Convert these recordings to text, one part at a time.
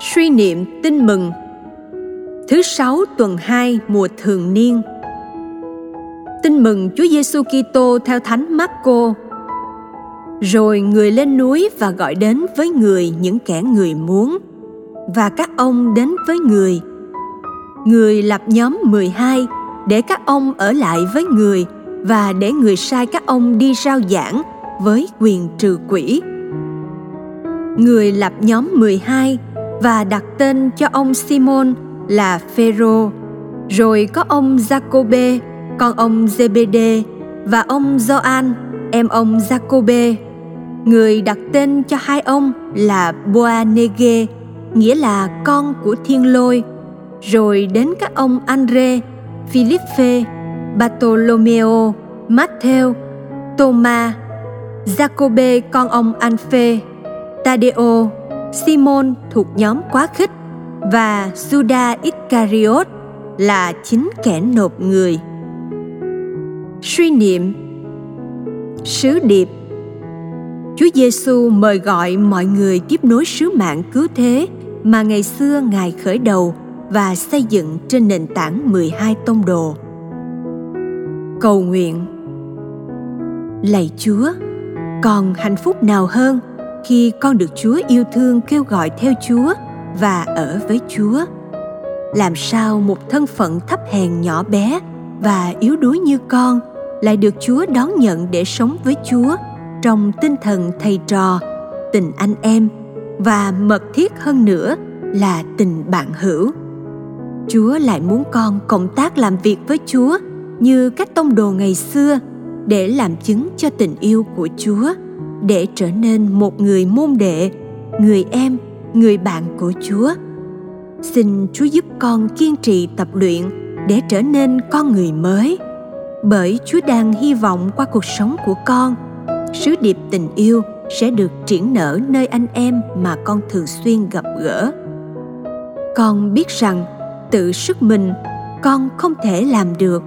Suy niệm tin mừng thứ 6 tuần 2 mùa thường niên. Tin mừng Chúa Giêsu Kitô theo Thánh Máccô. Rồi người lên núi và gọi đến với người những kẻ người muốn, và các ông đến với người. Người lập nhóm 12 để các ông ở lại với người và để người sai các ông đi rao giảng với quyền trừ quỷ. Người lập nhóm 12 và đặt tên cho ông Simon là Phêrô, rồi có ông Giacôbê, con ông Giê-bê-đê, và ông Gioan, em ông Giacôbê. Người đặt tên cho hai ông là Boa-nê-gê, nghĩa là con của thiên lôi, rồi đến các ông Andrê, Philippe, Bartolomeo, Matthêu, Tôma, Giacôbê con ông Anphê, Tadeo, Simon thuộc nhóm quá khích và Judas Iscariot, là 9 kẻ nộp người. Suy niệm sứ điệp. Chúa Giêsu mời gọi mọi người tiếp nối sứ mạng cứu thế mà ngày xưa Ngài khởi đầu và xây dựng trên nền tảng 12 tông đồ. Cầu nguyện. Lạy Chúa, còn hạnh phúc nào hơn khi con được Chúa yêu thương kêu gọi theo Chúa và ở với Chúa? Làm sao một thân phận thấp hèn nhỏ bé và yếu đuối như con lại được Chúa đón nhận để sống với Chúa trong tinh thần thầy trò, tình anh em và mật thiết hơn nữa là tình bạn hữu. Chúa lại muốn con cộng tác làm việc với Chúa như các tông đồ ngày xưa để làm chứng cho tình yêu của Chúa, để trở nên một người môn đệ, người em, người bạn của Chúa. Xin Chúa giúp con kiên trì tập luyện để trở nên con người mới, bởi Chúa đang hy vọng qua cuộc sống của con, sứ điệp tình yêu sẽ được triển nở nơi anh em mà con thường xuyên gặp gỡ. Con biết rằng tự sức mình con không thể làm được.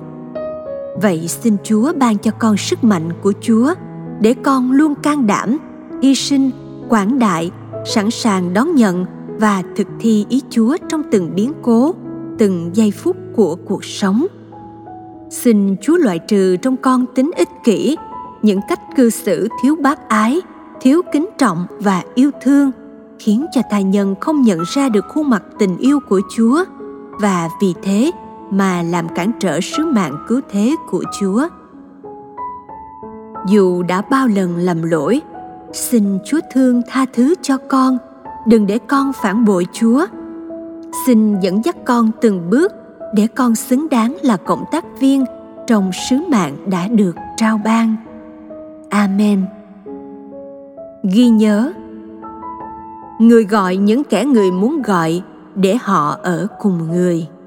Vậy xin Chúa ban cho con sức mạnh của Chúa để con luôn can đảm, hy sinh, quảng đại, sẵn sàng đón nhận và thực thi ý Chúa trong từng biến cố, từng giây phút của cuộc sống. Xin Chúa loại trừ trong con tính ích kỷ, những cách cư xử thiếu bác ái, thiếu kính trọng và yêu thương, khiến cho tha nhân không nhận ra được khuôn mặt tình yêu của Chúa và vì thế mà làm cản trở sứ mạng cứu thế của Chúa. Dù đã bao lần lầm lỗi, xin Chúa thương tha thứ cho con, đừng để con phản bội Chúa. Xin dẫn dắt con từng bước để con xứng đáng là cộng tác viên trong sứ mạng đã được trao ban. Amen. Ghi nhớ, người gọi những kẻ người muốn gọi để họ ở cùng người.